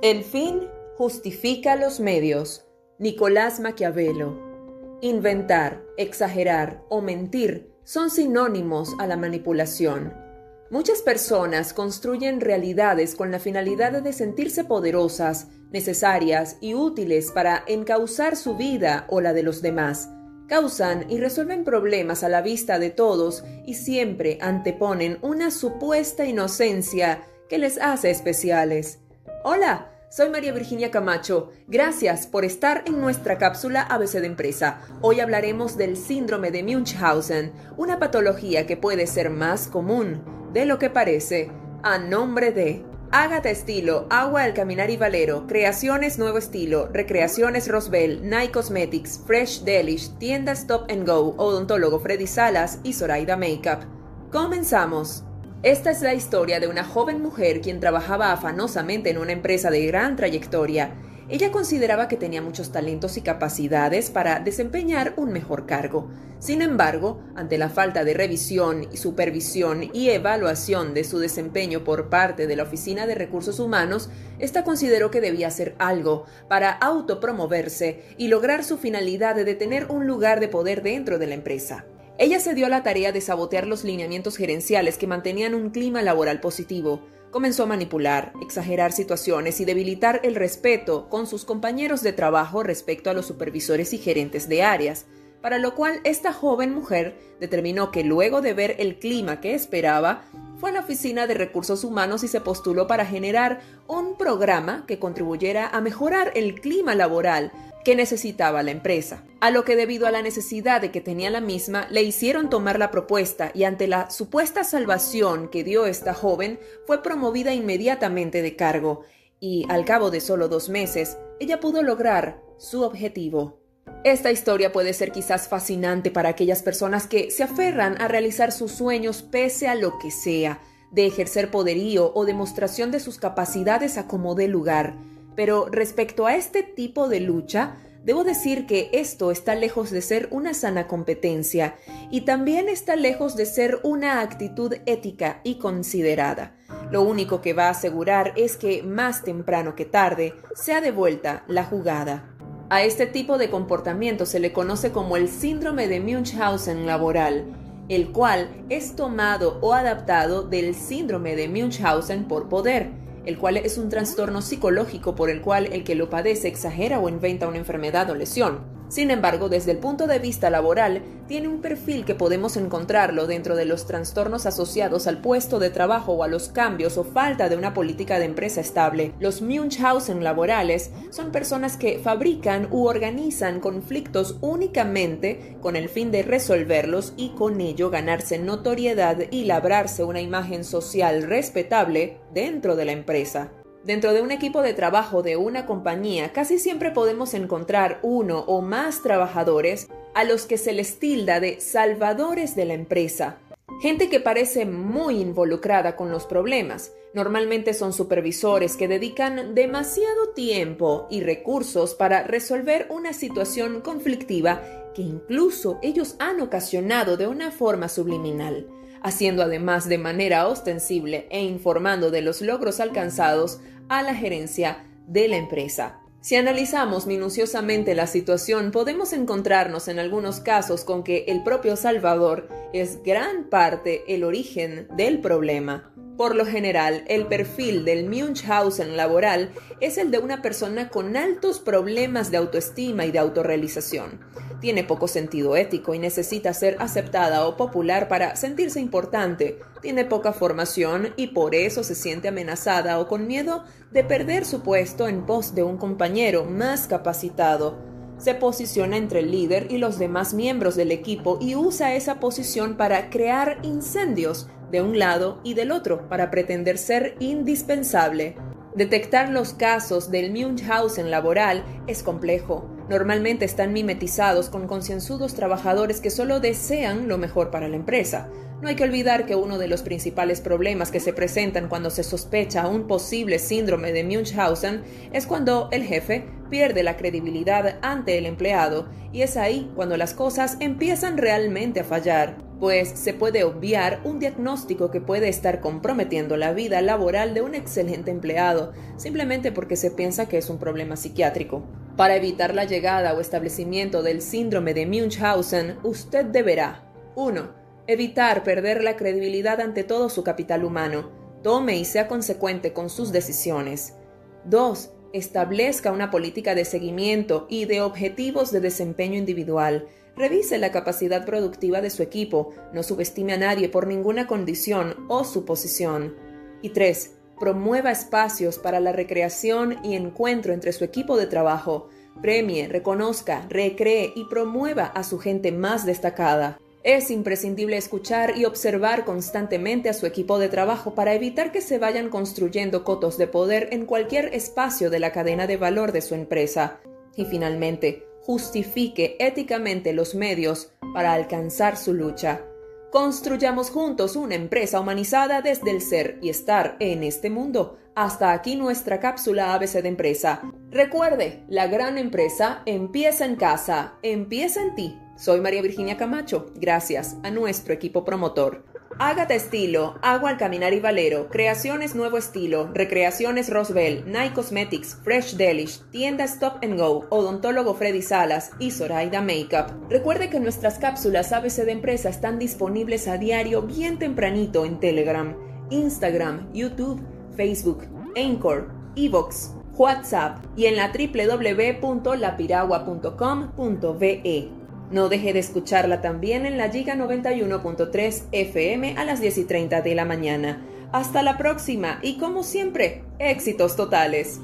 El fin justifica los medios. Nicolás Maquiavelo. Inventar, exagerar o mentir son sinónimos a la manipulación. Muchas personas construyen realidades con la finalidad de sentirse poderosas, necesarias y útiles para encauzar su vida o la de los demás. Causan y resuelven problemas a la vista de todos y siempre anteponen una supuesta inocencia que les hace especiales. Hola, soy María Virginia Camacho. Gracias por estar en nuestra cápsula ABC de Empresa. Hoy hablaremos del síndrome de Münchhausen, una patología que puede ser más común de lo que parece. A nombre de Ágata Estilo, Agua del Caminar y Valero, Creaciones Nuevo Estilo, Recreaciones Rosbel, Nike Cosmetics, Fresh Delish, Tiendas Stop and Go, Odontólogo Freddy Salas y Zoraida Makeup. ¡Comenzamos! Esta es la historia de una joven mujer quien trabajaba afanosamente en una empresa de gran trayectoria. Ella consideraba que tenía muchos talentos y capacidades para desempeñar un mejor cargo. Sin embargo, ante la falta de revisión, supervisión y evaluación de su desempeño por parte de la Oficina de Recursos Humanos, esta consideró que debía hacer algo para autopromoverse y lograr su finalidad de tener un lugar de poder dentro de la empresa. Ella se dio a la tarea de sabotear los lineamientos gerenciales que mantenían un clima laboral positivo. Comenzó a manipular, exagerar situaciones y debilitar el respeto con sus compañeros de trabajo respecto a los supervisores y gerentes de áreas, para lo cual esta joven mujer determinó que luego de ver el clima que esperaba, fue a la Oficina de Recursos Humanos y se postuló para generar un programa que contribuyera a mejorar el clima laboral que necesitaba la empresa, a lo que debido a la necesidad de que tenía la misma, le hicieron tomar la propuesta y ante la supuesta salvación que dio esta joven, fue promovida inmediatamente de cargo y al cabo de solo 2 meses, ella pudo lograr su objetivo. Esta historia puede ser quizás fascinante para aquellas personas que se aferran a realizar sus sueños pese a lo que sea, de ejercer poderío o demostración de sus capacidades a como dé lugar. Pero respecto a este tipo de lucha, debo decir que esto está lejos de ser una sana competencia y también está lejos de ser una actitud ética y considerada. Lo único que va a asegurar es que más temprano que tarde sea de vuelta la jugada. A este tipo de comportamiento se le conoce como el síndrome de Münchhausen laboral, el cual es tomado o adaptado del síndrome de Münchhausen por poder, el cual es un trastorno psicológico por el cual el que lo padece exagera o inventa una enfermedad o lesión. Sin embargo, desde el punto de vista laboral, tiene un perfil que podemos encontrarlo dentro de los trastornos asociados al puesto de trabajo o a los cambios o falta de una política de empresa estable. Los Münchhausen laborales son personas que fabrican u organizan conflictos únicamente con el fin de resolverlos y con ello ganarse notoriedad y labrarse una imagen social respetable dentro de la empresa. Dentro de un equipo de trabajo de una compañía, casi siempre podemos encontrar uno o más trabajadores a los que se les tilda de salvadores de la empresa. Gente que parece muy involucrada con los problemas. Normalmente son supervisores que dedican demasiado tiempo y recursos para resolver una situación conflictiva que incluso ellos han ocasionado de una forma subliminal, haciendo además de manera ostensible e informando de los logros alcanzados a la gerencia de la empresa. Si analizamos minuciosamente la situación, podemos encontrarnos en algunos casos con que el propio salvador es gran parte el origen del problema. Por lo general, el perfil del Münchhausen laboral es el de una persona con altos problemas de autoestima y de autorrealización. Tiene poco sentido ético y necesita ser aceptada o popular para sentirse importante. Tiene poca formación y por eso se siente amenazada o con miedo de perder su puesto en pos de un compañero más capacitado. Se posiciona entre el líder y los demás miembros del equipo y usa esa posición para crear incendios de un lado y del otro para pretender ser indispensable. Detectar los casos del Münchhausen laboral es complejo. Normalmente están mimetizados con concienzudos trabajadores que solo desean lo mejor para la empresa. No hay que olvidar que uno de los principales problemas que se presentan cuando se sospecha un posible síndrome de Münchhausen es cuando el jefe pierde la credibilidad ante el empleado y es ahí cuando las cosas empiezan realmente a fallar. pues se puede obviar un diagnóstico que puede estar comprometiendo la vida laboral de un excelente empleado, simplemente porque se piensa que es un problema psiquiátrico. Para evitar la llegada o establecimiento del síndrome de Münchhausen, usted deberá 1. Evitar perder la credibilidad ante todo su capital humano. Tome y sea consecuente con sus decisiones. 2. Establezca una política de seguimiento y de objetivos de desempeño individual. Revise la capacidad productiva de su equipo, no subestime a nadie por ninguna condición o suposición. Y 3. Promueva espacios para la recreación y encuentro entre su equipo de trabajo. Premie, reconozca, recree y promueva a su gente más destacada. Es imprescindible escuchar y observar constantemente a su equipo de trabajo para evitar que se vayan construyendo cotos de poder en cualquier espacio de la cadena de valor de su empresa. Y finalmente, justifique éticamente los medios para alcanzar su lucha. Construyamos juntos una empresa humanizada desde el ser y estar en este mundo. Hasta aquí nuestra cápsula ABC de empresa. Recuerde, la gran empresa empieza en casa, empieza en ti. Soy María Virginia Camacho, gracias a nuestro equipo promotor. Ágata Estilo, Agua del Caminar y Valero, Creaciones Nuevo Estilo, Recreaciones Rosbel, Nike Cosmetics, Fresh Delish, Tiendas Stop and Go, Odontólogo Freddy Salas y Zoraida Makeup. Recuerde que nuestras cápsulas ABC de empresa están disponibles a diario bien tempranito en Telegram, Instagram, YouTube, Facebook, Anchor, Evox, WhatsApp y en la www.lapiragua.com.ve. No deje de escucharla también en la Giga 91.3 FM a las 10:30 de la mañana. Hasta la próxima y como siempre, éxitos totales.